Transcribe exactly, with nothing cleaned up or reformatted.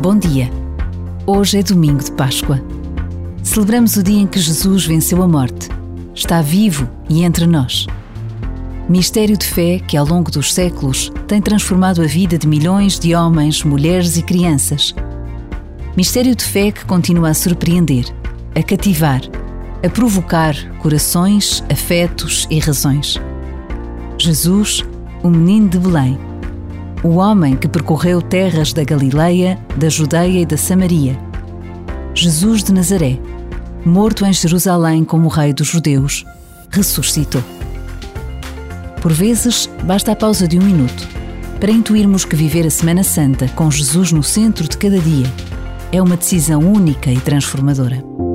Bom dia! Hoje é domingo de Páscoa. Celebramos o dia em que Jesus venceu a morte. Está vivo e entre nós. Mistério de fé que, ao longo dos séculos, tem transformado a vida de milhões de homens, mulheres e crianças. Mistério de fé que continua a surpreender, a cativar, a provocar corações, afetos e razões. Jesus, o menino de Belém. O homem que percorreu terras da Galileia, da Judeia e da Samaria. Jesus de Nazaré, morto em Jerusalém como Rei dos Judeus, ressuscitou. Por vezes, basta a pausa de um minuto para intuirmos que viver a Semana Santa com Jesus no centro de cada dia é uma decisão única e transformadora.